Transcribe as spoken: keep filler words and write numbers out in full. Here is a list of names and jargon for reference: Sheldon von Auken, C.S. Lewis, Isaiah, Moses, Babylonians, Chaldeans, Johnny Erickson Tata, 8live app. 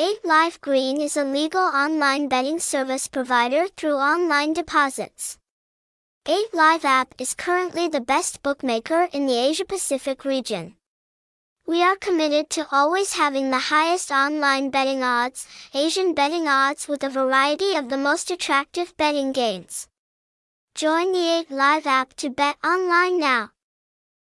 eight live Green is a legal online betting service provider through online deposits. eight live app is currently the best bookmaker in the Asia-Pacific region. We are committed to always having the highest online betting odds, Asian betting odds with a variety of the most attractive betting games. Join the eight live app to bet online now.